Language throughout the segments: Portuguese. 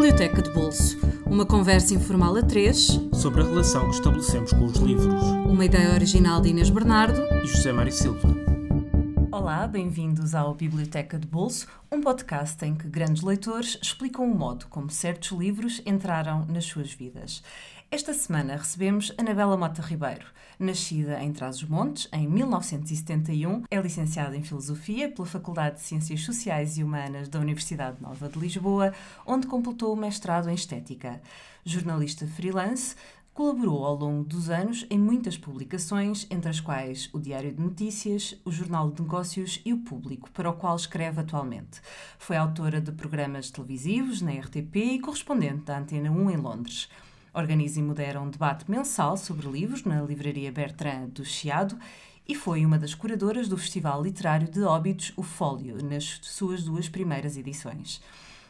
Biblioteca de Bolso, uma conversa informal a três sobre a relação que estabelecemos com os livros. Uma ideia original de Inês Bernardo e José Mário Silva. Olá, bem-vindos ao Biblioteca de Bolso, um podcast em que grandes leitores explicam o modo como certos livros entraram nas suas vidas. Esta semana recebemos Anabela Mota Ribeiro. Nascida em Trás-os-Montes, em 1971, é licenciada em Filosofia pela Faculdade de Ciências Sociais e Humanas da Universidade Nova de Lisboa, onde completou o mestrado em Estética. Jornalista freelance, colaborou ao longo dos anos em muitas publicações, entre as quais o Diário de Notícias, o Jornal de Negócios e o Público, para o qual escreve atualmente. Foi autora de programas televisivos na RTP e correspondente da Antena 1 em Londres. Organiza e modera um debate mensal sobre livros na Livraria Bertrand do Chiado e foi uma das curadoras do Festival Literário de Óbidos, o Fólio, nas suas duas primeiras edições.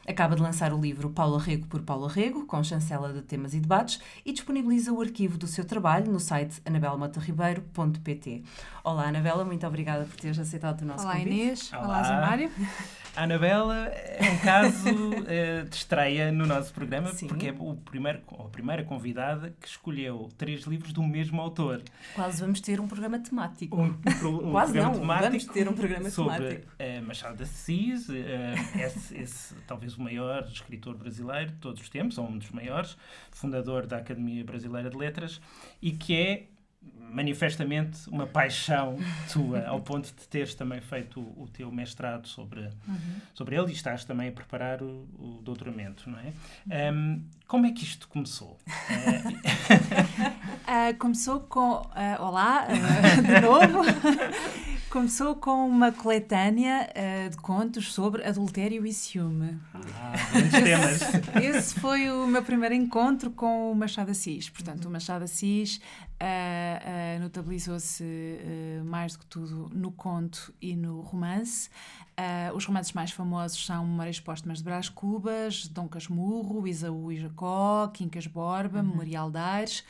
Acaba de lançar o livro Paula Rego por Paula Rego, com chancela de Temas e Debates, e disponibiliza o arquivo do seu trabalho no site anabelamotaribeiro.pt. Olá, Anabela, muito obrigada por teres aceitado o nosso convite. Inês. Olá, Olá, Zé Mário. A Anabela é um caso de estreia no nosso programa, sim, porque é a primeira convidada que escolheu 3 livros do mesmo autor. Quase vamos ter um programa temático. Vamos ter um programa sobre, temático. Sobre Machado de Assis, esse talvez o maior escritor brasileiro de todos os tempos, ou um dos maiores, fundador da Academia Brasileira de Letras, e que é manifestamente uma paixão tua, ao ponto de teres também feito o teu mestrado sobre ele e estás também a preparar o doutoramento, não é? Como é que isto começou? Começou com... de novo. Começou com uma coletânea de contos sobre adultério e ciúme. Muitos temas. Esse foi o meu primeiro encontro com o Machado de Assis. Portanto, o Machado de Assis notabilizou-se mais do que tudo no conto e no romance. Os romances mais famosos são Memórias Póstumas de Brás Cubas, Dom Casmurro, Esaú e Jacó, Quincas Borba, Memorial de Aires.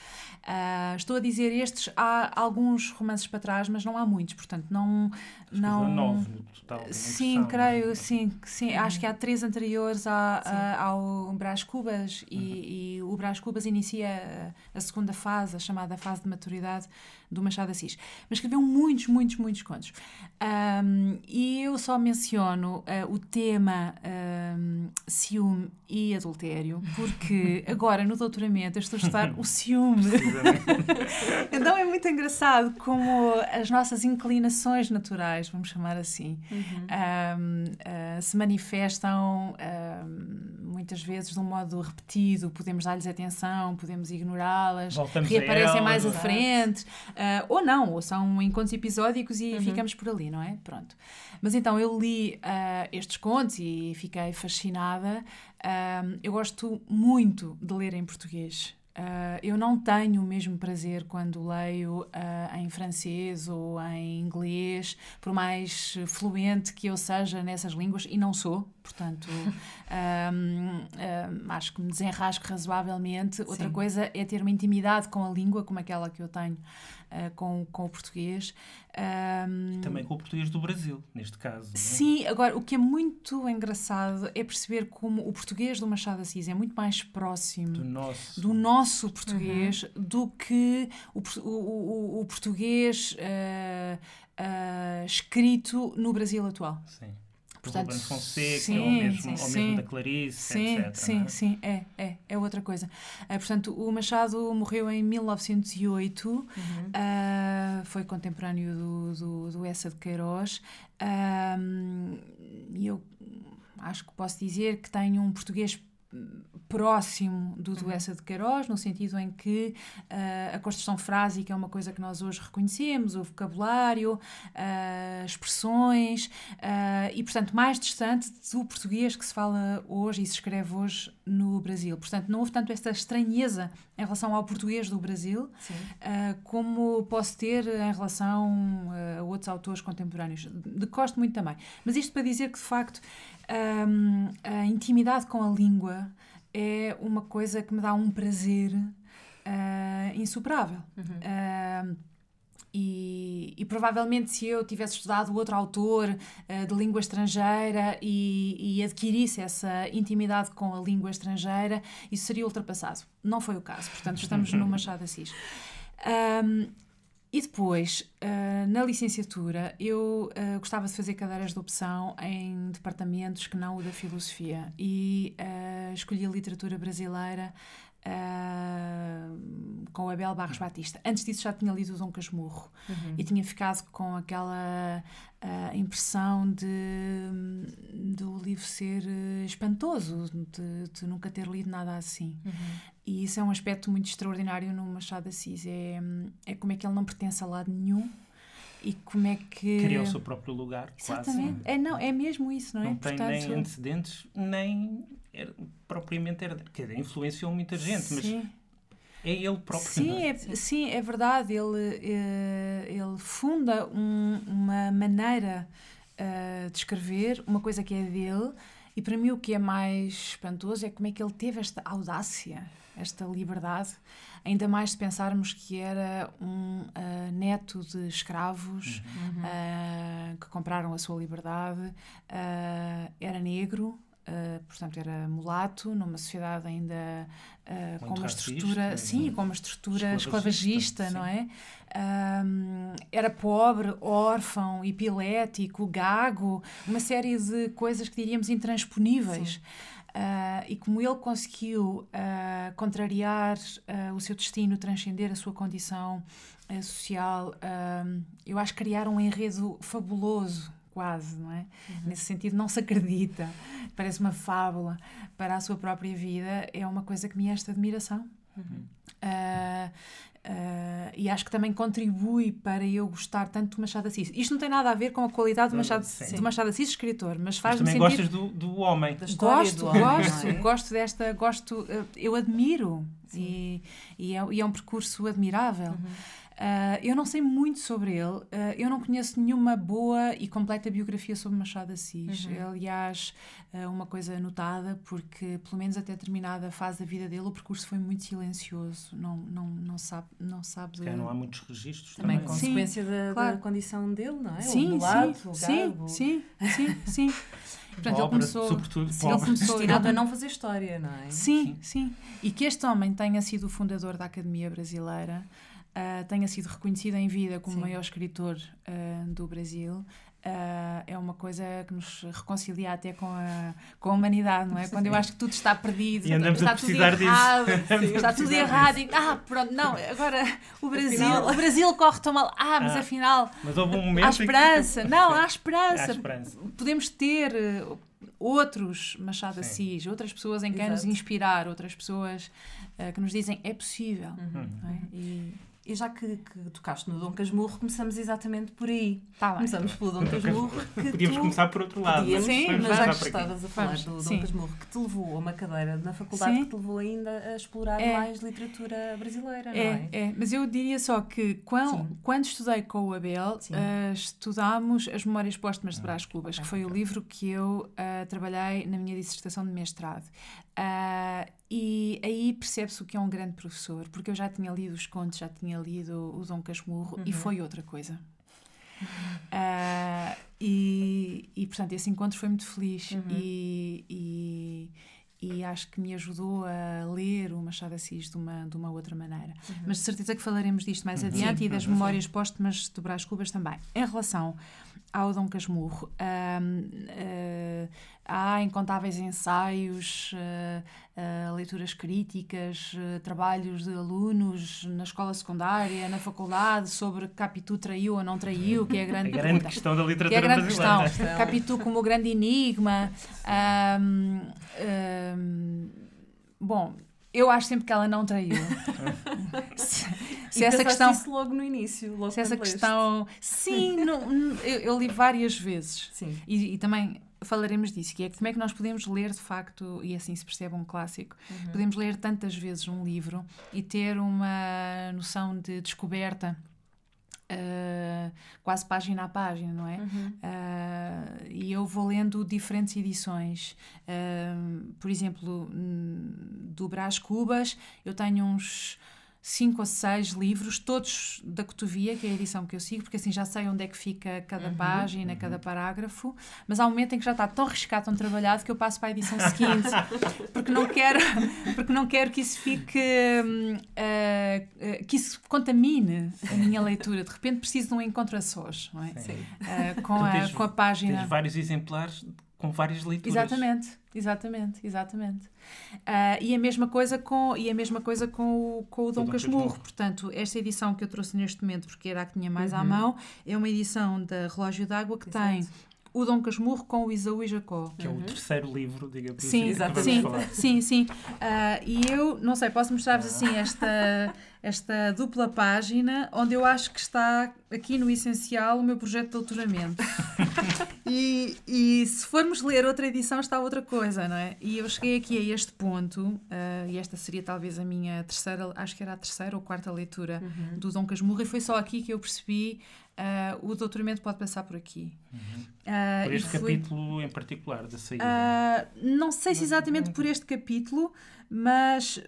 Estou a dizer estes, há alguns romances para trás, mas não há muitos, portanto não 9 no total. Sim, creio, sim. Acho que há 3 anteriores ao Brás Cubas e o Brás Cubas inicia a segunda fase, a chamada fase de maturidade do Machado de Assis. Mas escreveu muitos contos. E eu só menciono o tema ciúme e adultério, porque agora no doutoramento eu estou a estudar o ciúme. Então é muito engraçado como as nossas inclinações naturais, vamos chamar assim, se manifestam muitas vezes de um modo repetido. Podemos dar-lhes atenção, podemos ignorá-las, reaparecem mais à frente, ou não, ou são encontros episódicos e ficamos por ali, não é? Pronto. Mas então eu li estes contos e fiquei fascinada. Eu gosto muito de ler em português. Eu não tenho o mesmo prazer quando leio em francês ou em inglês, por mais fluente que eu seja nessas línguas, e não sou, portanto, acho que me desenrasco razoavelmente. Sim. Outra coisa é ter uma intimidade com a língua, como aquela que eu tenho com o português. E também com o português do Brasil, neste caso. Sim, né? Agora, o que é muito engraçado é perceber como o português do Machado de Assis é muito mais próximo do nosso português do que o português escrito no Brasil atual. Sim. Portanto, Fonseca, sim, ou mesmo da Clarice, etc. É outra coisa. Portanto, o Machado morreu em 1908, foi contemporâneo do Eça de Queirós, e eu acho que posso dizer que tenho um português próximo do Eça de Queirós, no sentido em que a construção frásica é uma coisa que nós hoje reconhecemos, o vocabulário, expressões, e, portanto, mais distante do português que se fala hoje e se escreve hoje no Brasil. Portanto, não houve tanto esta estranheza em relação ao português do Brasil, como posso ter em relação a outros autores contemporâneos. Gosto muito também. Mas isto para dizer que, de facto, a intimidade com a língua é uma coisa que me dá um prazer insuperável. E provavelmente se eu tivesse estudado outro autor de língua estrangeira e adquirisse essa intimidade com a língua estrangeira, isso seria ultrapassado. Não foi o caso, portanto estamos no Machado de Assis. E depois, na licenciatura, eu gostava de fazer cadeiras de opção em departamentos que não o da filosofia e escolhi a literatura brasileira com o Abel Barros Batista. Antes disso já tinha lido o Dom Casmurro e tinha ficado com aquela impressão do livro ser espantoso, de nunca ter lido nada assim. E isso é um aspecto muito extraordinário no Machado de Assis, é como é que ele não pertence a lado nenhum e como é que... Criou o seu próprio lugar, exatamente. Quase. É mesmo isso, não é? Não tem nem antecedentes, nem propriamente herdeiros. Quer dizer, influenciou muita gente, sim. Mas é ele próprio. Sim, é verdade. Ele funda uma maneira de escrever, uma coisa que é dele, e para mim o que é mais espantoso é como é que ele teve esta audácia, esta liberdade, ainda mais se pensarmos que era um neto de escravos que compraram a sua liberdade, era negro, portanto era mulato, numa sociedade ainda com uma estrutura esclavagista, não é? Era pobre, órfão, epilético, gago, uma série de coisas que diríamos intransponíveis. E como ele conseguiu contrariar o seu destino, transcender a sua condição social, eu acho que criar um enredo fabuloso, quase, não é? Nesse sentido, não se acredita, parece uma fábula para a sua própria vida, é uma coisa que me enche de admiração. E acho que também contribui para eu gostar tanto do Machado de Assis. Isto não tem nada a ver com a qualidade do Machado de Assis escritor, mas faz-me sentir... Mas também gostas do homem. Gosto, eu admiro e é um percurso admirável. Eu não sei muito sobre ele, eu não conheço nenhuma boa e completa biografia sobre Machado de Assis. É, aliás, uma coisa notada, porque pelo menos até determinada fase da vida dele o percurso foi muito silencioso, não sabe. Porque não há muitos registros também. Consequência da condição dele, não é? Sim. Portanto, ele começou, sobretudo, destinado a não fazer história, não é? Sim. E que este homem tenha sido o fundador da Academia Brasileira, tenha sido reconhecido em vida como o maior escritor do Brasil, é uma coisa que nos reconcilia até com a humanidade, não é? Quando eu acho que tudo está perdido, está tudo errado. Agora o Brasil corre tão mal. Mas afinal, há esperança. Podemos ter outros Machado de Assis, outras pessoas em quem nos inspirar, outras pessoas que nos dizem é possível. Não é? E já que tocaste no Dom Casmurro, começamos exatamente por aí. Tá, começamos pelo Dom Casmurro. Podíamos começar por outro lado. Mas já que estavas a falar do Dom Casmurro, que te levou a uma cadeira na faculdade, que te levou ainda a explorar mais literatura brasileira, não é? Mas eu diria só que quando estudei com o Abel, estudámos as Memórias Póstumas de Brás Cubas, que foi o livro que eu trabalhei na minha dissertação de mestrado. E aí percebe-se o que é um grande professor, porque eu já tinha lido os contos, já tinha lido o Dom Casmurro e foi outra coisa. E portanto esse encontro foi muito feliz e acho que me ajudou a ler o Machado de Assis de uma outra maneira. Mas de certeza que falaremos disto mais adiante e das Memórias Póstumas de Brás Cubas também. Em relação ao Dom Casmurro, há incontáveis ensaios, leituras críticas, trabalhos de alunos na escola secundária, na faculdade, sobre Capitu traiu ou não traiu, que é a grande questão da literatura brasileira. Capitu como o grande enigma. Bom, eu acho sempre que ela não traiu. Se essa questão isso logo no início, logo se essa leste. Questão sim, eu li várias vezes e também falaremos disso, que é como é que nós podemos ler de facto, e assim se percebe um clássico, podemos ler tantas vezes um livro e ter uma noção de descoberta quase página a página, não é? E eu vou lendo diferentes edições, por exemplo do Brás Cubas eu tenho uns 5 ou 6 livros, todos da Cotovia, que é a edição que eu sigo, porque assim já sei onde é que fica cada página, cada parágrafo, mas há um momento em que já está tão riscado, tão trabalhado, que eu passo para a edição seguinte, porque não quero que isso fique, que isso contamine a minha leitura. De repente preciso de um encontro a sós, não é? Sim. Com a página. Tens vários exemplares com várias leituras. Exatamente. E a mesma coisa com o Dom Casmurro. Portanto, esta edição que eu trouxe neste momento, porque era a que tinha mais à mão, é uma edição da Relógio d'Água que tem o Dom Casmurro com o Esaú e Jacó. Que é o terceiro livro, digamos assim. Sim, exatamente. E eu, não sei, posso mostrar-vos assim esta dupla página, onde eu acho que está aqui no essencial o meu projeto de doutoramento. E se formos ler outra edição está outra coisa, não é? E eu cheguei aqui a este ponto, e esta seria talvez a minha terceira, acho que era a terceira ou quarta leitura do Dom Casmurro, e foi só aqui que eu percebi o doutoramento pode passar por aqui. Por este capítulo em particular da saída? Não sei se exatamente por este capítulo, mas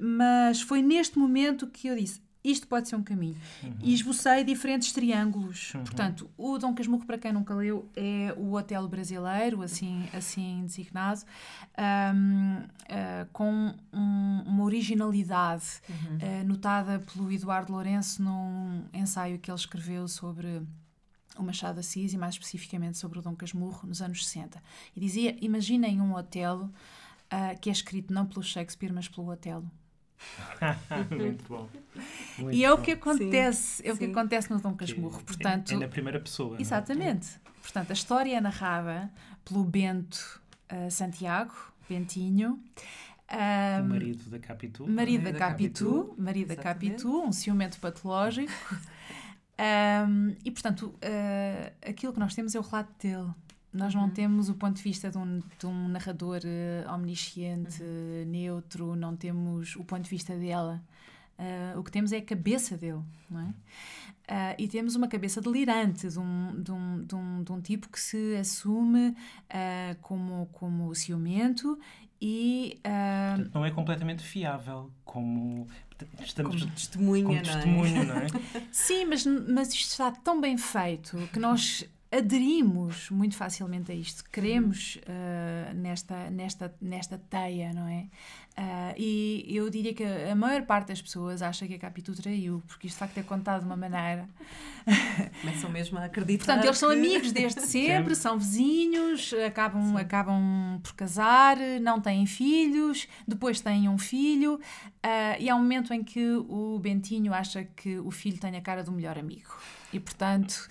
foi neste momento que eu disse, isto pode ser um caminho. E esbocei diferentes triângulos. Portanto, o Dom Casmurro, para quem nunca leu, é o Otelo brasileiro, assim designado, com uma originalidade notada pelo Eduardo Lourenço num ensaio que ele escreveu sobre o Machado de Assis e mais especificamente sobre o Dom Casmurro nos anos 60. E dizia, imaginem um Otelo que é escrito não pelo Shakespeare, mas pelo Otelo. Muito bom. E é o que acontece no Dom Casmurro. Portanto, é na primeira pessoa. Exatamente. Não é? Portanto, a história é narrada pelo Bento Santiago, Bentinho. O marido da Capitu. Marido da Capitu, um ciumento patológico. E, portanto, aquilo que nós temos é o relato dele. Nós não temos o ponto de vista de um narrador omnisciente, neutro, não temos o ponto de vista dela. O que temos é a cabeça dele, não é? E temos uma cabeça delirante de um tipo que se assume como ciumento e... Portanto, não é completamente fiável como... Como testemunha, não é? Sim, mas isto está tão bem feito que nós... aderimos muito facilmente a isto, queremos nesta teia, não é? E eu diria que a maior parte das pessoas acha que a Capitu traiu, porque isto de facto é contado de uma maneira. Começam mesmo a acreditar. Portanto, eles são amigos desde sempre, são vizinhos, acabam por casar, não têm filhos, depois têm um filho, e há um momento em que o Bentinho acha que o filho tem a cara do melhor amigo. E, portanto,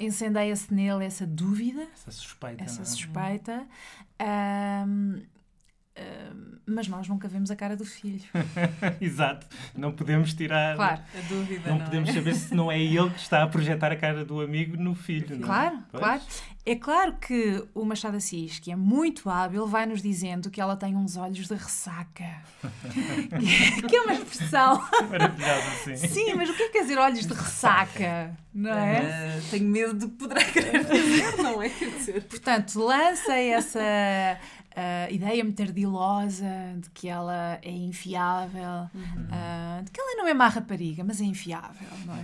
incendeia-se nele essa dúvida, essa suspeita, mas nós nunca vemos a cara do filho. Exato, não podemos tirar, claro, a dúvida, não podemos saber se não é ele que está a projetar a cara do amigo no filho. Claro. É claro que o Machado de Assis, que é muito hábil, vai-nos dizendo que ela tem uns olhos de ressaca. Que é uma expressão maravilhosa, sim. Sim, mas o que é que quer dizer olhos de ressaca? Não é? Tenho medo do que poderá querer dizer, não é? Quer dizer. Portanto, lança essa ideia metardilosa de que ela é infiável, de que ela não é má rapariga, mas é infiável, não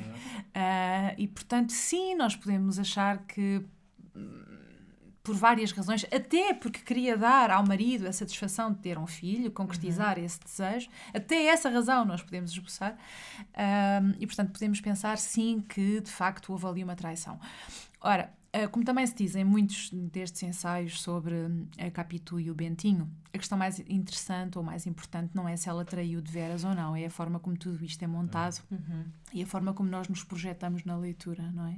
é? E, portanto, sim, nós podemos achar que por várias razões, até porque queria dar ao marido a satisfação de ter um filho, concretizar esse desejo, até essa razão nós podemos esboçar, e portanto podemos pensar sim que de facto houve ali uma traição. Ora, como também se diz em muitos destes ensaios sobre a Capitu e o Bentinho, a questão mais interessante ou mais importante não é se ela traiu de veras ou não, é a forma como tudo isto é montado e a forma como nós nos projetamos na leitura, não é?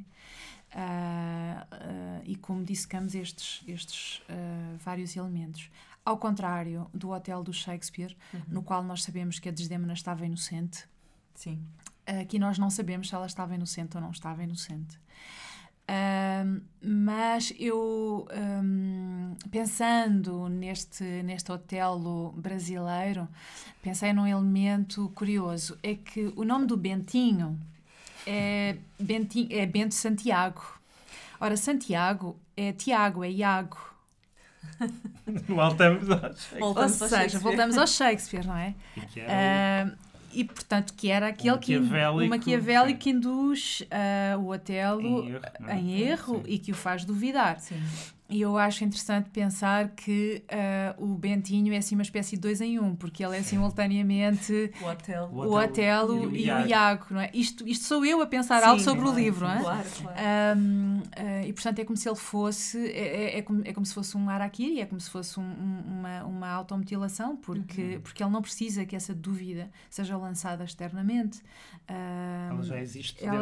E como dissecamos estes vários elementos. Ao contrário do Otelo do Shakespeare, no qual nós sabemos que a Desdémona estava inocente, sim. Aqui nós não sabemos se ela estava inocente ou não estava inocente. Mas eu, pensando neste Otelo brasileiro, pensei num elemento curioso. É que o nome do Bentinho... É Bento Santiago. Ora, Santiago é Tiago, é Iago. Voltamos ao Shakespeare. Ou seja, voltamos ao Shakespeare, não é? E que era e portanto que era aquele que o maquiavélico que induz o Otelo em erro e que o faz duvidar. Sim. E eu acho interessante pensar que o Bentinho é assim uma espécie de 2 em 1, porque ele é simultaneamente o Otelo e o Iago, não é? Isto sou eu a pensar algo sobre o livro, não é? Claro. E portanto é como se ele fosse, como se fosse um harakiri, é como se fosse uma automutilação, porque ele não precisa que essa dúvida seja lançada externamente. Ela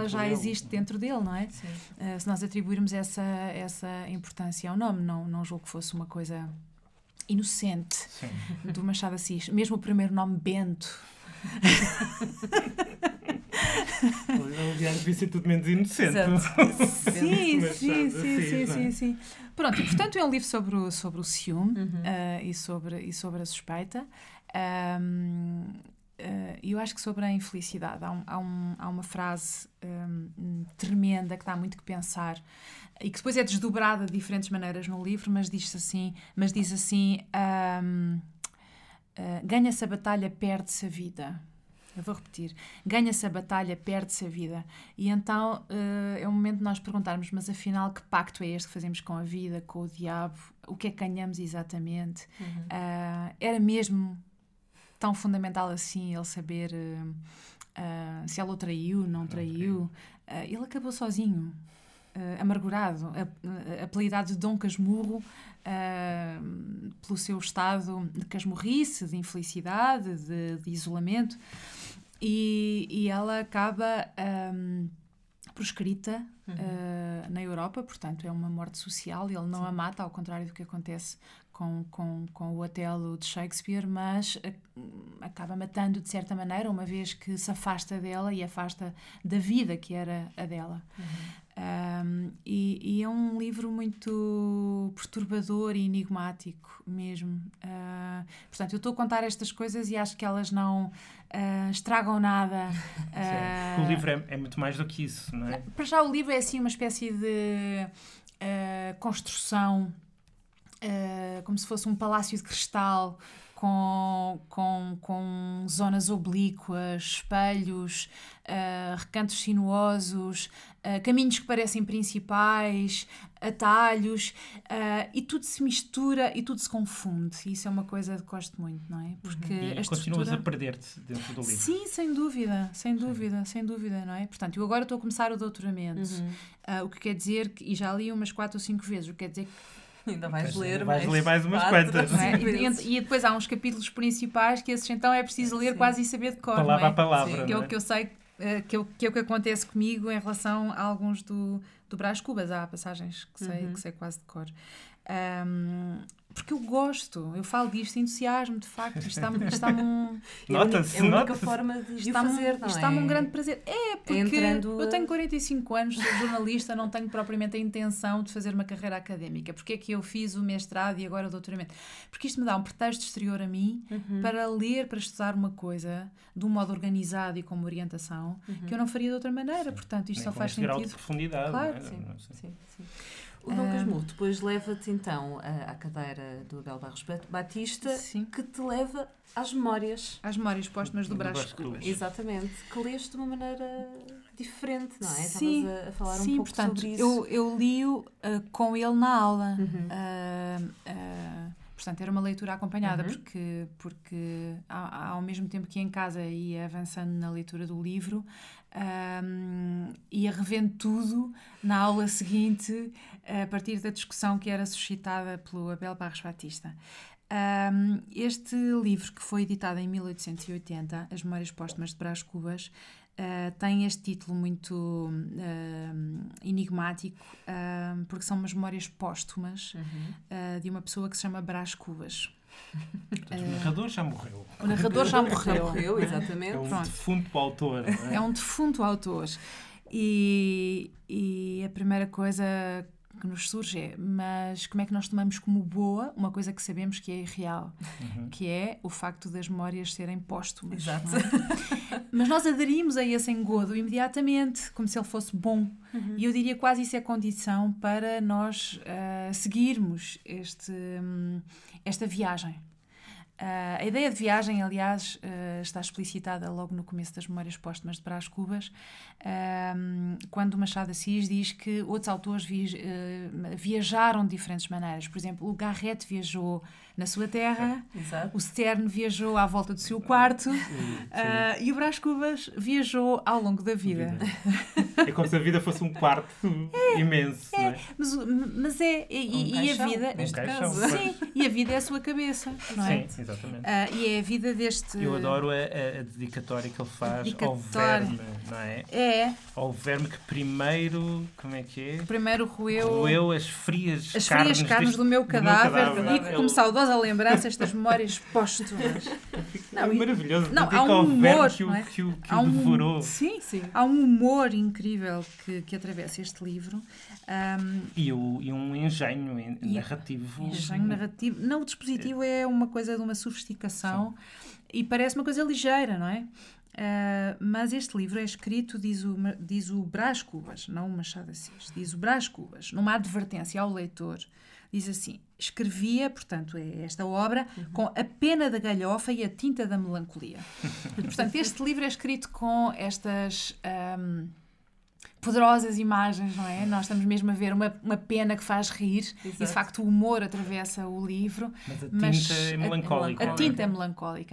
já existe dentro dele, não é? Sim. Se nós atribuirmos essa importância ao nome, não julgo que fosse uma coisa inocente. Sim. Do Machado de Assis. Mesmo o primeiro nome, Bento. Aliás, devia ser tudo menos inocente. Sim. Pronto, e portanto é um livro sobre o ciúme e sobre a suspeita. E eu acho que sobre a infelicidade há uma frase tremenda que dá muito que pensar e que depois é desdobrada de diferentes maneiras no livro, mas diz assim, ganha-se a batalha, perde-se a vida. Eu vou repetir, ganha-se a batalha, perde-se a vida. E então é o momento de nós perguntarmos, mas afinal que pacto é este que fazemos com a vida, com o diabo? O que é que ganhamos exatamente? Era mesmo tão fundamental assim ele saber se ela o traiu, não traiu. Ele acabou sozinho, amargurado, apelidado de Dom Casmurro pelo seu estado de casmurrice, de infelicidade, de isolamento, e ela acaba proscrita na Europa, portanto é uma morte social. Ele não a mata, ao contrário do que acontece com o Otelo de Shakespeare, mas acaba matando de certa maneira, uma vez que se afasta dela e afasta da vida que era a dela. E é um livro muito perturbador e enigmático mesmo. Portanto, eu estou a contar estas coisas e acho que elas não estragam nada. O livro é muito mais do que isso, não é? Para já, o livro é assim uma espécie de construção, como se fosse um palácio de cristal com zonas oblíquas, espelhos, recantos sinuosos, caminhos que parecem principais, atalhos, e tudo se mistura e tudo se confunde. Isso é uma coisa que gosto muito, não é? Porque e continuas a perder-te dentro do livro. Sim, sem dúvida, não é? Portanto, eu agora estou a começar o doutoramento, o que quer dizer que, e já li umas 4 ou 5 vezes, o que quer dizer que Ainda vais ler mais umas quantas. É? E depois há uns capítulos principais que esses então é preciso ler quase e saber de cor. Palavra a palavra. Sim, que é o que eu sei, que é o que acontece comigo em relação a alguns do Brás Cubas. Há passagens que sei quase de cor. Porque eu gosto, eu falo disto, entusiasmo, de facto. Está-me um... Nota-se, é a única forma de fazer, não é? Está-me um grande prazer. É, porque eu tenho 45 anos, sou jornalista, não tenho propriamente a intenção de fazer uma carreira académica. Porque é que eu fiz o mestrado e agora o doutoramento? Porque isto me dá um pretexto exterior a mim para ler, para estudar uma coisa de um modo organizado e com uma orientação que eu não faria de outra maneira. Sim. Portanto, isto só faz sentido. Grau de profundidade. Claro, sim. O Dom Casmurro depois leva-te então à cadeira do Abel Barros Batista, que te leva às memórias. Às memórias póstumas do Brás Cubas. Exatamente. Que leste de uma maneira diferente, não é? Sim, estavas a falar um pouco portanto, sobre isso. Eu li-o com ele na aula. Portanto, era uma leitura acompanhada, porque ao mesmo tempo que em casa ia avançando na leitura do livro, ia revendo tudo na aula seguinte, a partir da discussão que era suscitada pelo Abel Barros Batista. Este livro, que foi editado em 1880, As Memórias Póstumas de Brás Cubas, tem este título muito enigmático, porque são umas memórias póstumas de uma pessoa que se chama Brás Cubas. O narrador já morreu. O narrador já morreu, exatamente. É um defunto autor. É um defunto autor. E a primeira coisa que nos surge é, mas como é que nós tomamos como boa uma coisa que sabemos que é irreal, que é o facto das memórias serem póstumas. Exato. Mas nós aderimos a esse engodo imediatamente, como se ele fosse bom. E eu diria quase isso é condição para nós seguirmos esta viagem. A ideia de viagem, aliás, está explicitada logo no começo das Memórias Póstumas de Brás Cubas, quando Machado de Assis diz que outros autores viajaram de diferentes maneiras. Por exemplo, o Garrett viajou na sua terra, o Sterne viajou à volta do seu quarto, e o Brás Cubas viajou ao longo da vida. É como se a vida fosse um quarto imenso, não é? Mas é, caixão, a vida, neste caso, sim, e a vida é a sua cabeça, não é? Sim, exatamente. E é a vida deste... Eu adoro a dedicatória que ele faz ao verme, não é? É. Ao verme que primeiro, como é que é? Que primeiro roeu as frias carnes do meu cadáver. E como saudosa lembrança estas memórias póstumas. Não, é maravilhoso. Não, há um humor, não é? Que o devorou. Sim, sim. Há um humor incrível que atravessa este livro. E um engenho narrativo. Não, o dispositivo é uma coisa de uma sofisticação. Sim. E parece uma coisa ligeira, não é? Mas este livro é escrito, diz o Brás Cubas, não o Machado de Assis, diz o Brás Cubas, numa advertência ao leitor, diz assim: escrevia, portanto, esta obra, com a pena da galhofa e a tinta da melancolia. Portanto, este livro é escrito com estas... poderosas imagens, não é? Nós estamos mesmo a ver uma pena que faz rir. Exato. E, de facto, o humor atravessa o livro. Mas a tinta é melancólica.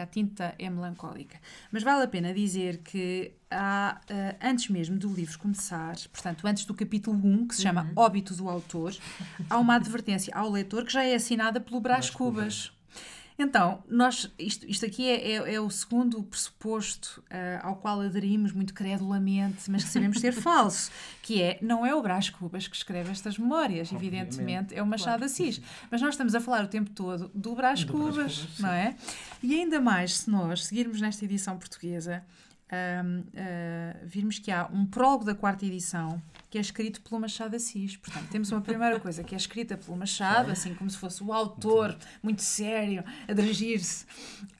A tinta é melancólica, Mas vale a pena dizer que há, antes mesmo do livro começar, portanto, antes do capítulo 1, que se chama Óbito do Autor, há uma advertência ao leitor que já é assinada pelo Brás Cubas. Então, isto aqui é o segundo pressuposto ao qual aderimos muito credulamente, mas que sabemos ser falso, que é, não é o Brás Cubas que escreve estas memórias, evidentemente, é o Machado de Assis. Mas nós estamos a falar o tempo todo do Brás Cubas, não é? E ainda mais, se nós seguirmos nesta edição portuguesa, virmos que há um prólogo da quarta edição que é escrito pelo Machado de Assis. Portanto, temos uma primeira coisa que é escrita pelo Machado, assim como se fosse o autor, muito sério, a dirigir-se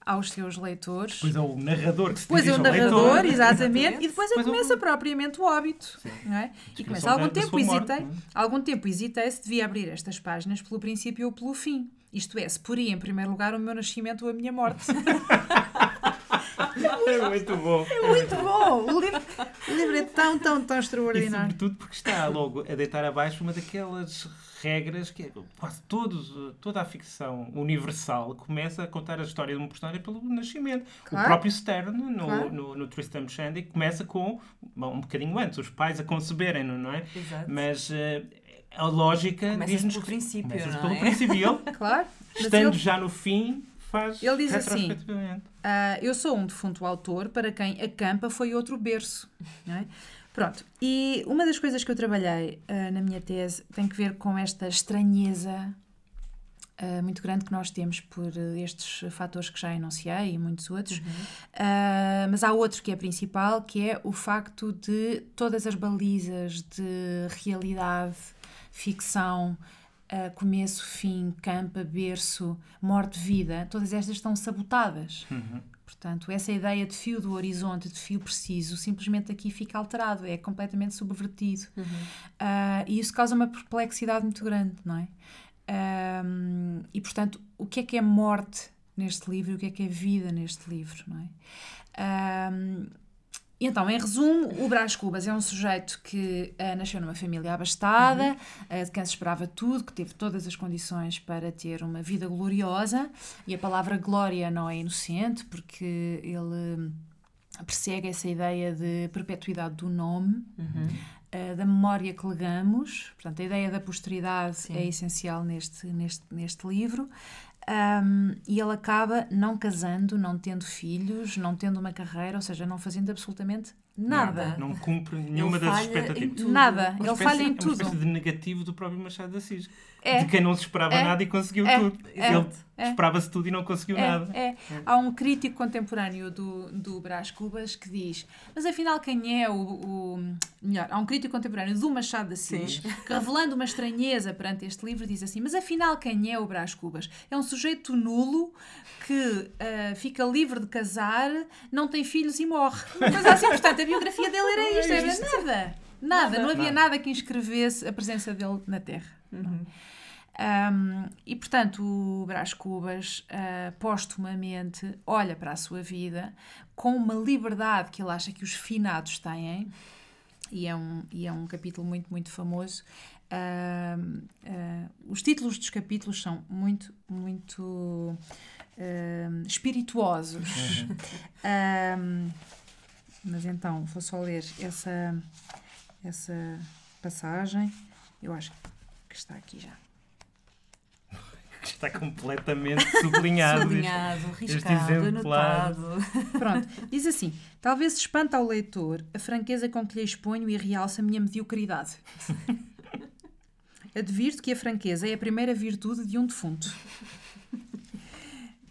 aos seus leitores. Depois é o narrador que se dirige ao leitor. Depois é o narrador, exatamente. E depois começa propriamente o óbito. Não é? E começa algum tempo hesitei se devia abrir estas páginas pelo princípio ou pelo fim. Isto é, se poria em primeiro lugar o meu nascimento ou a minha morte. É muito bom. O livro é tão extraordinário. E sobretudo porque está logo a deitar abaixo uma daquelas regras que é quase toda a ficção universal começa a contar a história de um personagem pelo nascimento. Claro. O próprio Sterne, no Tristram Shandy, começa com, um bocadinho antes, os pais a conceberem, não é? Exato. Mas... a lógica diz-nos pelo princípio, começa pelo princípio. E ele, claro, estando já no fim, faz. Ele diz assim: eu sou um defunto autor para quem a campa foi outro berço. Não é? Pronto. E uma das coisas que eu trabalhei na minha tese tem que ver com esta estranheza muito grande que nós temos por estes fatores que já enunciei e muitos outros. Mas há outro que é principal, que é o facto de todas as balizas de realidade, ficção, começo, fim, campa, berço, morte, vida, todas estas estão sabotadas. Portanto, essa ideia de fio do horizonte, de fio preciso, simplesmente aqui fica alterado, é completamente subvertido. E isso causa uma perplexidade muito grande, não é? E, portanto, o que é morte neste livro e o que é vida neste livro, não é? Então, em resumo, o Brás Cubas é um sujeito que nasceu numa família abastada, de quem se esperava tudo, que teve todas as condições para ter uma vida gloriosa, e a palavra glória não é inocente, porque ele persegue essa ideia de perpetuidade do nome, da memória que legamos. Portanto, a ideia da posteridade é essencial neste livro. E ele acaba não casando, não tendo filhos, não tendo uma carreira, ou seja, não fazendo absolutamente nada. Não cumpre nenhuma das expectativas. Nada. Ele falha em tudo. É uma espécie de negativo do próprio Machado de Assis. É. De quem não se esperava nada e conseguiu tudo. Ele esperava-se tudo e não conseguiu nada. Há um crítico contemporâneo do Brás Cubas que diz, mas afinal quem é há um crítico contemporâneo do Machado de Assis que, revelando uma estranheza perante este livro, diz assim, mas afinal quem é o Brás Cubas? É um sujeito nulo que fica livre de casar, não tem filhos e morre. Mas assim, portanto, a biografia dele era isto, era nada. Não havia nada que inscrevesse a presença dele na Terra. E, portanto, o Brás Cubas, postumamente, olha para a sua vida com uma liberdade que ele acha que os finados têm, e é um capítulo muito, muito famoso. Os títulos dos capítulos são muito, muito espirituosos. Mas então, vou só ler essa passagem. Eu acho que está aqui já. Está completamente sublinhado, riscado, anotado. Pronto, diz assim: talvez espanta ao leitor a franqueza com que lhe exponho e realça a minha mediocridade. Advirto que a franqueza é a primeira virtude de um defunto.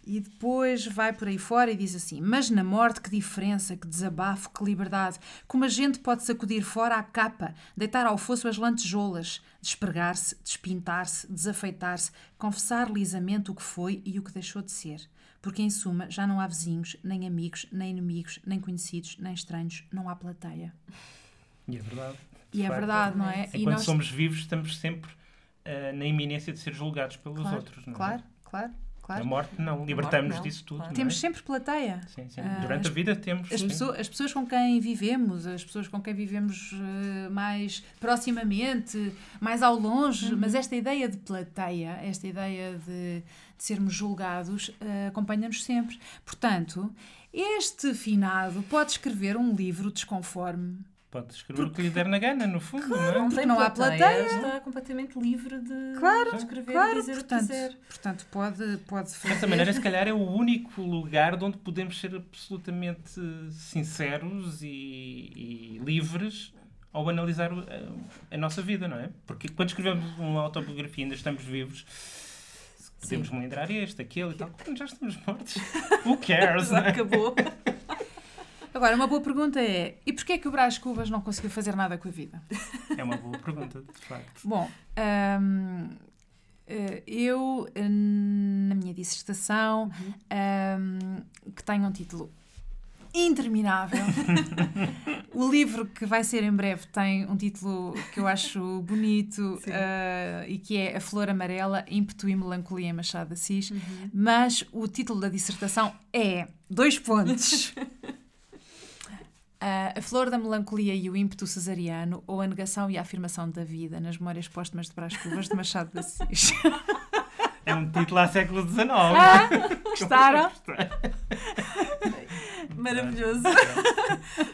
E depois vai por aí fora e diz assim: mas na morte que diferença, que desabafo, que liberdade, como a gente pode sacudir fora a capa, deitar ao fosso as lantejoulas, despregar-se, despintar-se, desafeitar-se, confessar lisamente o que foi e o que deixou de ser. Porque em suma já não há vizinhos, nem amigos, nem inimigos, nem conhecidos, nem estranhos, não há plateia. E é verdade. E é verdade, não é? Enquanto somos vivos estamos sempre na iminência de ser julgados pelos outros, não é? Claro. A morte não, libertamos-nos disso tudo. Claro. Temos sempre plateia. Sim. Durante a vida temos. As pessoas com quem vivemos, mais proximamente, mais ao longe, mas esta ideia de plateia, esta ideia de sermos julgados, acompanha-nos sempre. Portanto, este finado pode escrever um livro desconforme. Pode escrever o que lhe der na gana, no fundo, claro, não é? Porque não há plateia. Está completamente livre de escrever e dizer o que quiser. Portanto, pode fazer. Dessa maneira, se calhar, é o único lugar onde podemos ser absolutamente sinceros e livres ao analisar a nossa vida, não é? Porque quando escrevemos uma autobiografia e ainda estamos vivos, podemos melindrar este, aquele e tal. Quando já estamos mortos, who cares? Já acabou. Agora, uma boa pergunta é: e porquê é que o Brás Cubas não conseguiu fazer nada com a vida? É uma boa pergunta, de facto. Bom, eu, na minha dissertação, que tem um título interminável, o livro que vai ser em breve tem um título que eu acho bonito e que é A Flor Amarela, Ímpeto e Melancolia em Machado de Assis, mas o título da dissertação é : A Flor da Melancolia e o Ímpeto Cesariano, ou a Negação e a Afirmação da Vida, nas Memórias Póstumas de Brás Cubas, de Machado de Assis. É um título ao século XIX. Ah, gostaram? Maravilhoso.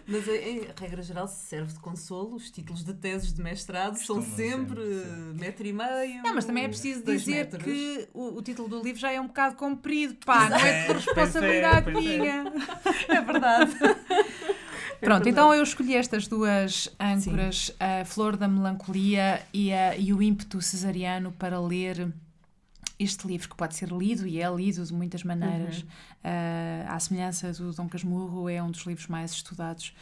Mas, em regra geral, se serve de consolo, os títulos de teses de mestrado são sempre 1,5 metros. Não, mas também é preciso dizer que o título do livro já é um bocado comprido, pá, não é de responsabilidade minha. É verdade. Pronto, então eu escolhi estas duas âncoras, a Flor da Melancolia e o Ímpeto Cesariano, para ler este livro, que pode ser lido e é lido de muitas maneiras. À semelhança do Dom Casmurro, é um dos livros mais estudados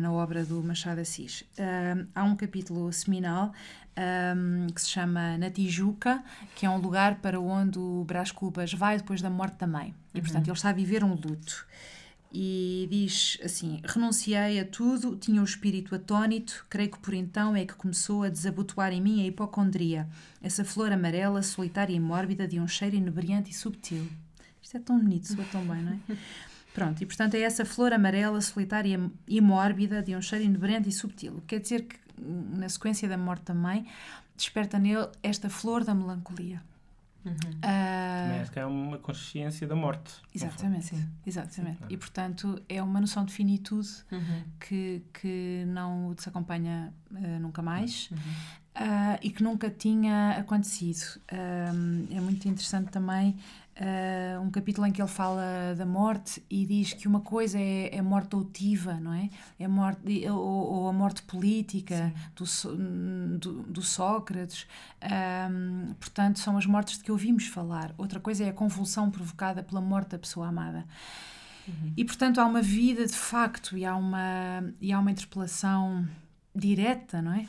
na obra do Machado de Assis. Há um capítulo seminal que se chama Na Tijuca, que é um lugar para onde o Brás Cubas vai depois da morte da mãe. E, portanto, ele está a viver um luto. E diz assim: renunciei a tudo, tinha o espírito atónito, creio que por então é que começou a desabotoar em mim a hipocondria, essa flor amarela, solitária e mórbida, de um cheiro inebriante e subtil. Isto é tão bonito, soa tão bem, não é? Pronto, e portanto é essa flor amarela, solitária e mórbida, de um cheiro inebriante e subtil. Quer dizer que, na sequência da morte da mãe, desperta nele esta flor da melancolia. Também é uma consciência da morte. Exatamente. E, portanto, é uma noção de finitude que não o desacompanha nunca mais e que nunca tinha acontecido. É muito interessante também um capítulo em que ele fala da morte e diz que uma coisa é a morte outiva, não é? É a morte, ou a morte política do Sócrates. Portanto, são as mortes de que ouvimos falar. Outra coisa é a convulsão provocada pela morte da pessoa amada. E, portanto, há uma vida de facto e há uma interpelação direta, não é?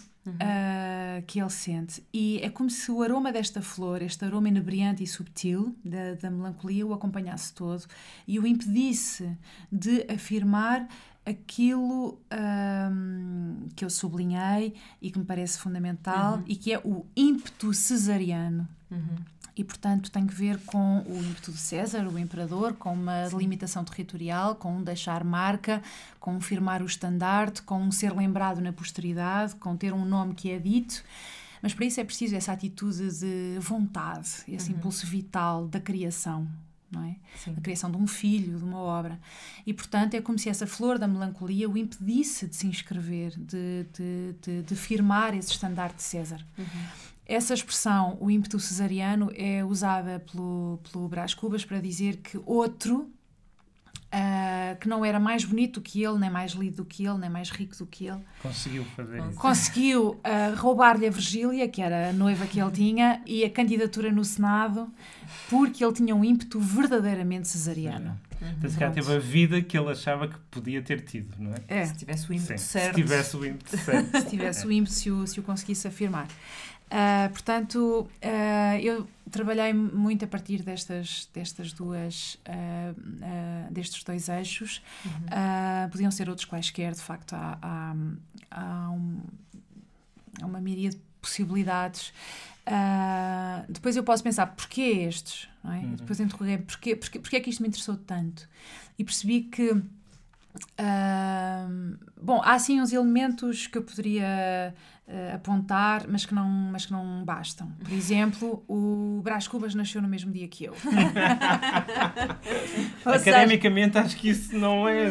Que ele sente, e é como se o aroma desta flor, este aroma inebriante e subtil da melancolia, o acompanhasse todo e o impedisse de afirmar aquilo que eu sublinhei e que me parece fundamental, uhum, e que é o ímpeto cesariano. Uhum. E, portanto, tem que ver com o ímpeto de César, o imperador, com uma, sim, limitação territorial, com um deixar marca, com um firmar o estandarte, com um ser lembrado na posteridade, com ter um nome que é dito. Mas para isso é preciso essa atitude de vontade, esse, uhum, impulso vital da criação, não é? Sim. A criação de um filho, de uma obra. E, portanto, é como se essa flor da melancolia o impedisse de se inscrever, de firmar esse estandarte de César. Uhum. Essa expressão, o ímpeto cesariano, é usada pelo Brás Cubas para dizer que outro, que não era mais bonito do que ele, nem mais lido do que ele, nem mais rico do que ele, conseguiu fazer isso. Conseguiu roubar-lhe a Virgília, que era a noiva que ele tinha, e a candidatura no Senado, porque ele tinha um ímpeto verdadeiramente cesariano. Então, se calhar teve a vida que ele achava que podia ter tido, não é? É. Se tivesse o ímpeto, sim, certo. Se tivesse o ímpeto certo. Se tivesse o ímpeto, se o conseguisse afirmar. Portanto, eu trabalhei muito a partir destes dois eixos. Uhum. Podiam ser outros quaisquer, de facto, há uma miríade de possibilidades. Depois eu posso pensar, porquê estes? Não é? Uhum. Depois interroguei-me, porquê é que isto me interessou tanto? E percebi que, bom, há sim uns elementos que eu poderia apontar, mas que não bastam. Por exemplo, o Brás Cubas nasceu no mesmo dia que eu. Academicamente, seja, acho que isso não é...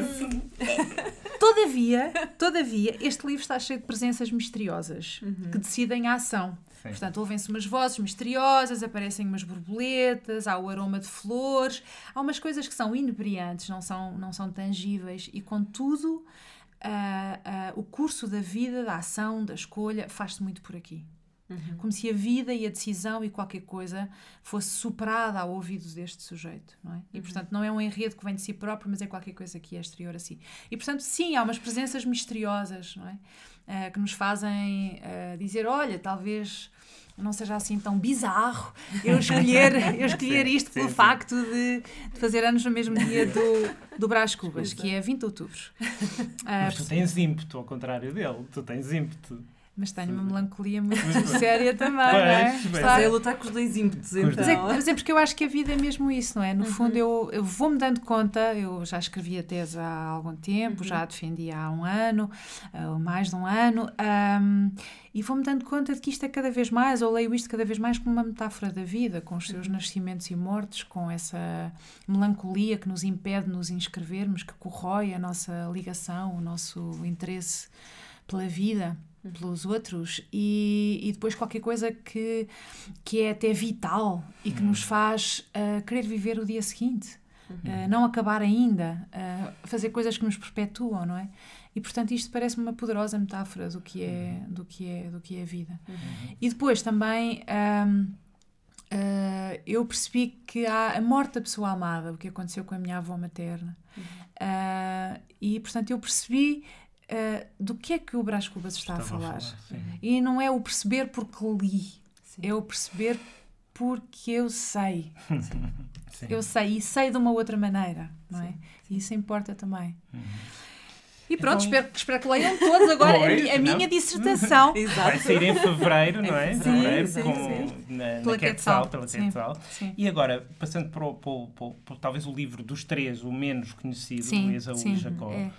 Todavia, este livro está cheio de presenças misteriosas, uhum, que decidem a ação. Sim. Portanto, ouvem-se umas vozes misteriosas, aparecem umas borboletas, há o aroma de flores, há umas coisas que são inebriantes, não são tangíveis, e contudo o curso da vida, da ação, da escolha, faz-se muito por aqui. Uhum. Como se a vida e a decisão e qualquer coisa fosse superada ao ouvido deste sujeito, não é? E, portanto, não é um enredo que vem de si próprio, mas é qualquer coisa que é exterior a si. E, portanto, sim, há umas presenças misteriosas, não é? Que nos fazem dizer, olha, talvez não seja assim tão bizarro eu escolher isto pelo facto de fazer anos no mesmo dia do Brás Cubas, que é 20 de outubro. Mas tu tens ímpeto, ao contrário dele, tu tens ímpeto. Mas tenho uma melancolia muito séria também, não é? Está a lutar com os dois ímpetos, então. Mas é porque eu acho que a vida é mesmo isso, não é? No fundo, eu vou-me dando conta, eu já escrevi a tese há algum tempo, já a defendi há um ano, ou mais de um ano, e vou-me dando conta de que isto é cada vez mais, ou leio isto cada vez mais como uma metáfora da vida, com os seus nascimentos e mortes, com essa melancolia que nos impede de nos inscrevermos, que corrói a nossa ligação, o nosso interesse pela vida, pelos outros, e depois qualquer coisa que é até vital e que nos faz querer viver o dia seguinte, não acabar ainda, fazer coisas que nos perpetuam, não é? E, portanto, isto parece-me uma poderosa metáfora do que é a vida. Uhum. E depois também eu percebi que há a morte da pessoa amada, o que aconteceu com a minha avó materna, e, portanto, eu percebi do que é que o Brás Cubas está a falar. E não é o perceber porque li, sim, é o perceber porque eu sei. Sim. Sim. Eu sei, e sei de uma outra maneira, não é? Sim. E isso importa também. Uhum. E pronto, então... espero que leiam todos agora a minha dissertação. Exato. Vai sair em fevereiro, não é? Sim, fevereiro, sim. Na Quetzal, pela Quetzal. E agora, passando para talvez o livro dos três, o menos conhecido, do Esaú e Jacó. É.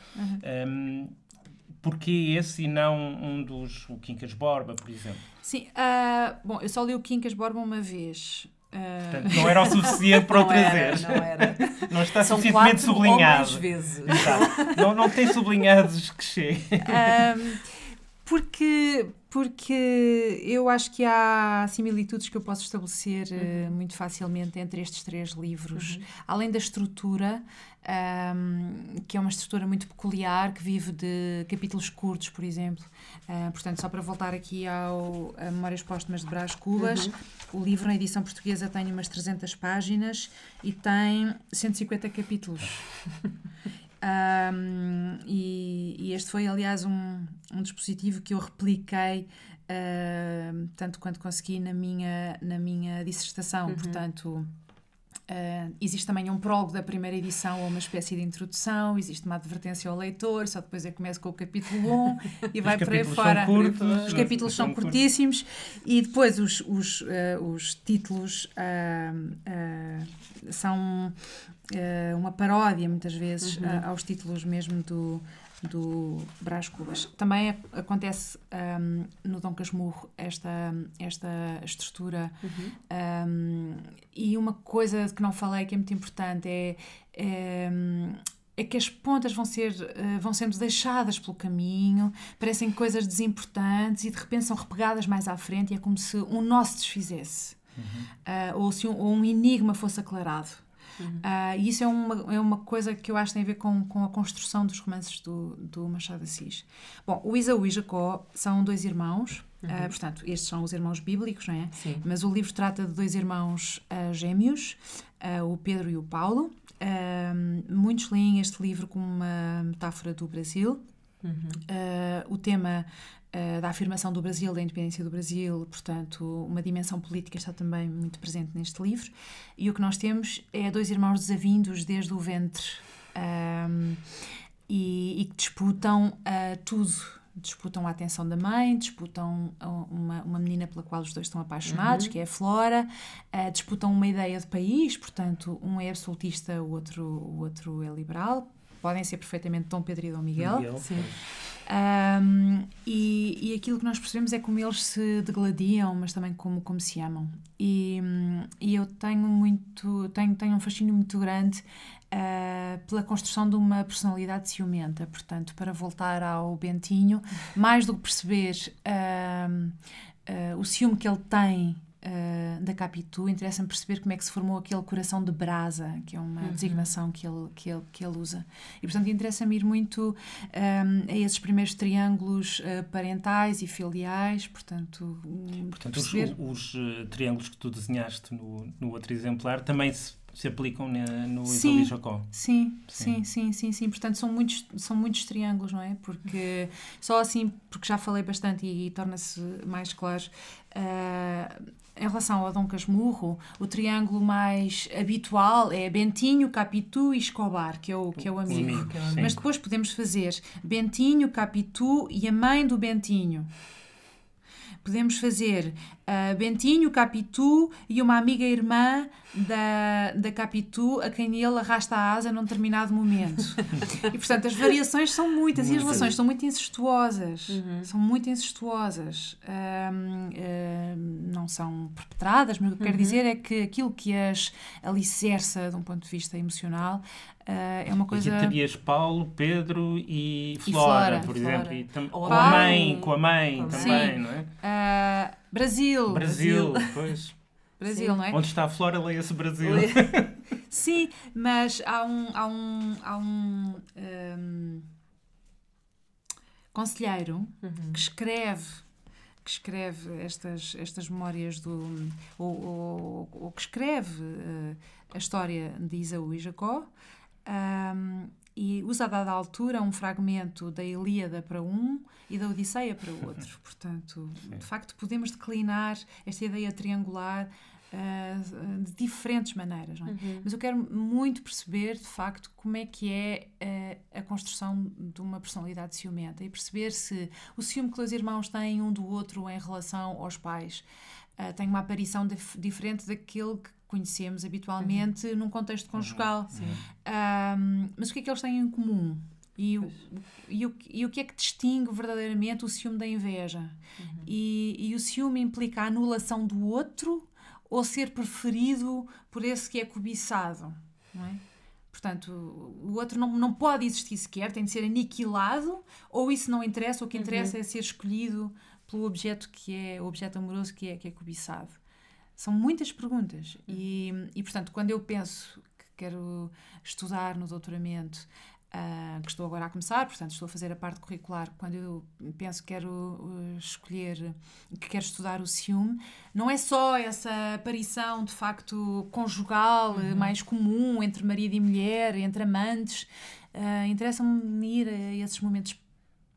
Uhum. Porquê esse e não um dos... o Quincas Borba, por exemplo? Sim. Bom, eu só li o Quincas Borba uma vez. Portanto, não era o suficiente para o trazer. Não está suficientemente sublinhado. Não tem sublinhados que cheguem. Porque eu acho que há similitudes que eu posso estabelecer muito facilmente entre estes três livros. Uhum. Além da estrutura, que é uma estrutura muito peculiar, que vive de capítulos curtos, por exemplo. Portanto, só para voltar aqui a Memórias Póstumas de Brás Cubas, o livro na edição portuguesa tem umas 300 páginas e tem 150 capítulos. E este foi, aliás, um dispositivo que eu repliquei tanto quanto consegui na minha dissertação. Portanto, Existe também um prólogo da primeira edição ou uma espécie de introdução, existe uma advertência ao leitor, só depois é que começa com o capítulo 1 e vai por aí fora. Os capítulos são curtíssimos e depois os títulos são uma paródia muitas vezes aos títulos mesmo do Brás Cubas. Também acontece no Dom Casmurro esta estrutura e uma coisa que não falei que é muito importante é que as pontas vão sendo deixadas pelo caminho, parecem coisas desimportantes e de repente são repegadas mais à frente e é como se um nó se desfizesse ou se um enigma fosse aclarado. E isso é uma coisa que eu acho que tem a ver com a construção dos romances do Machado de Assis. Bom, o Esaú e Jacó são dois irmãos, portanto, estes são os irmãos bíblicos, não é? Sim. Mas o livro trata de dois irmãos gêmeos, o Pedro e o Paulo. Muitos leem este livro como uma metáfora do Brasil. O tema da afirmação do Brasil, da independência do Brasil, portanto, uma dimensão política está também muito presente neste livro. E o que nós temos é dois irmãos desavindos desde o ventre e que disputam tudo. Disputam a atenção da mãe, disputam uma menina pela qual os dois estão apaixonados, que é a Flora, disputam uma ideia de país, portanto, um é absolutista, o outro é liberal. Podem ser perfeitamente Dom Pedro e Dom Miguel. Sim. E aquilo que nós percebemos é como eles se degladiam, mas também como se amam. E eu tenho um fascínio muito grande pela construção de uma personalidade ciumenta. Portanto, para voltar ao Bentinho, mais do que perceber o ciúme que ele tem da Capitu, interessa-me perceber como é que se formou aquele coração de brasa, que é uma designação que ele usa. E, portanto, interessa-me ir muito a esses primeiros triângulos parentais e filiais, portanto... Portanto, os triângulos que tu desenhaste no outro exemplar também se aplicam no Esaú e Jacó. Sim. Portanto, são muitos triângulos, não é? Porque só assim, porque já falei bastante e torna-se mais claro... em relação ao Dom Casmurro, o triângulo mais habitual é Bentinho, Capitu e Escobar, que é o amigo. Sim. Mas depois podemos fazer Bentinho, Capitu e a mãe do Bentinho. Podemos fazer Bentinho, Capitu e uma amiga irmã da Capitu, a quem ele arrasta a asa num determinado momento. E, portanto, as variações são muitas e as relações são muito incestuosas. Não são perpetradas, mas o que quero dizer é que aquilo que as alicerça de um ponto de vista emocional é uma coisa... E terias Paulo, Pedro e Flora, por exemplo. E com a mãe também, sim. Não é? Brasil, pois. Brasil, sim. Não é? Onde está a Flora, leia-se Brasil. Sim, mas há um conselheiro que escreve estas memórias ou que escreve a história de Esaú e Jacó. E usa a dada altura um fragmento da Ilíada para um e da Odisseia para o outro. Portanto, de facto, podemos declinar esta ideia triangular de diferentes maneiras, não é? Mas eu quero muito perceber, de facto, como é que é a construção de uma personalidade ciumenta e perceber se o ciúme que os irmãos têm um do outro em relação aos pais tem uma aparição diferente daquele que conhecemos habitualmente num contexto conjugal. Mas o que é que eles têm em comum? E o que é que distingue verdadeiramente o ciúme da inveja? E o ciúme implica a anulação do outro ou ser preferido por esse que é cobiçado, não é? Portanto, o outro não pode existir sequer, tem de ser aniquilado, ou isso não interessa, o que interessa é ser escolhido pelo objeto que é, o objeto amoroso que é cobiçado. São muitas perguntas e, portanto, quando eu penso que quero estudar no doutoramento, que estou agora a começar, portanto, estou a fazer a parte curricular, quando eu penso que quero estudar o ciúme, não é só essa aparição, de facto, conjugal, mais comum, entre marido e mulher, entre amantes. Interessa-me ir a esses momentos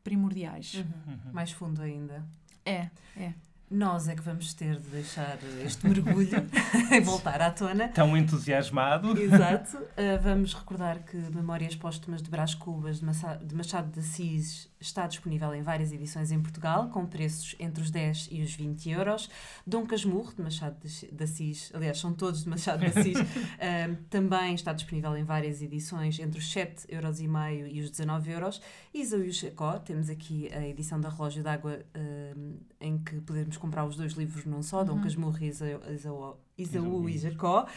primordiais. Mais fundo ainda. É. Nós é que vamos ter de deixar este mergulho e voltar à tona. Tão entusiasmado. Exato. Vamos recordar que Memórias Póstumas de Brás Cubas, de Machado de Assis, está disponível em várias edições em Portugal, com preços entre os 10 e os 20 euros. Dom Casmurro, de Machado de Assis, aliás, são todos de Machado de Assis, também está disponível em várias edições entre os 7,5 euros e os 19 euros. E Esaú e Jacó, temos aqui a edição da Relógio d'Água, em que podemos comprar os dois livros num só, Dom Casmurro e Esaú e Jacó.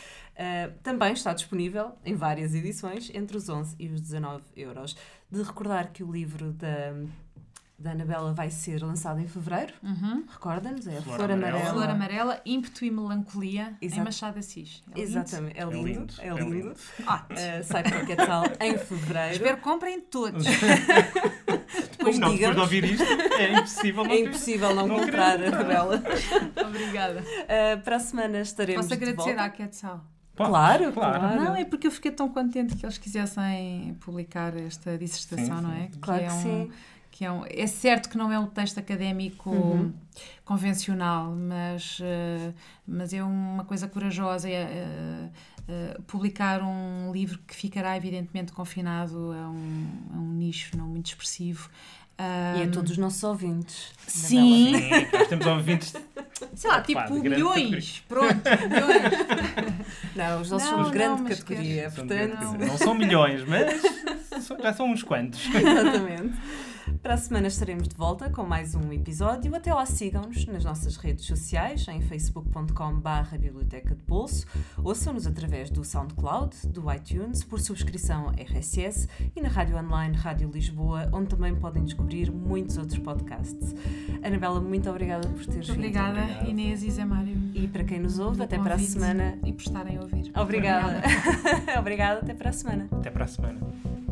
Também está disponível em várias edições, entre os 11 e os 19 euros. De recordar que o livro da Anabela vai ser lançado em fevereiro, recorda-nos, é a Flor Amarela, Ímpeto e Melancolia. Exato. Em Machado de Assis. É lindo. Exatamente, é lindo. Sai para o Quetzal em fevereiro. Espero que comprem todos. Depois, não, depois de ouvir isto, é impossível não comprar a Anabela. Obrigada. Para a semana estaremos de volta. Posso agradecer à Quetzal? Claro. Não, é porque eu fiquei tão contente que eles quisessem publicar esta dissertação, sim. Não é? Claro que sim. É certo que não é um texto académico convencional, mas é uma coisa corajosa. Publicar um livro que ficará evidentemente confinado a um nicho não muito expressivo. E a todos os nossos ouvintes. Sim, temos ouvintes. Sei lá, tipo milhões. Pronto, milhões. Não, os nossos são grande categoria. Não são milhões, mas já são uns quantos. Exatamente. Para a semana estaremos de volta com mais um episódio. Até lá, sigam-nos nas nossas redes sociais, em facebook.com/biblioteca de bolso. Ouçam-nos através do SoundCloud, do iTunes, por subscrição RSS, e na rádio online Rádio Lisboa, onde também podem descobrir muitos outros podcasts. Anabela, muito obrigada por teres vindo. Obrigada, Inês e Zé Mário. E para quem nos ouve, até para a semana. E por estarem a ouvir. Obrigada. Obrigada, até para a semana.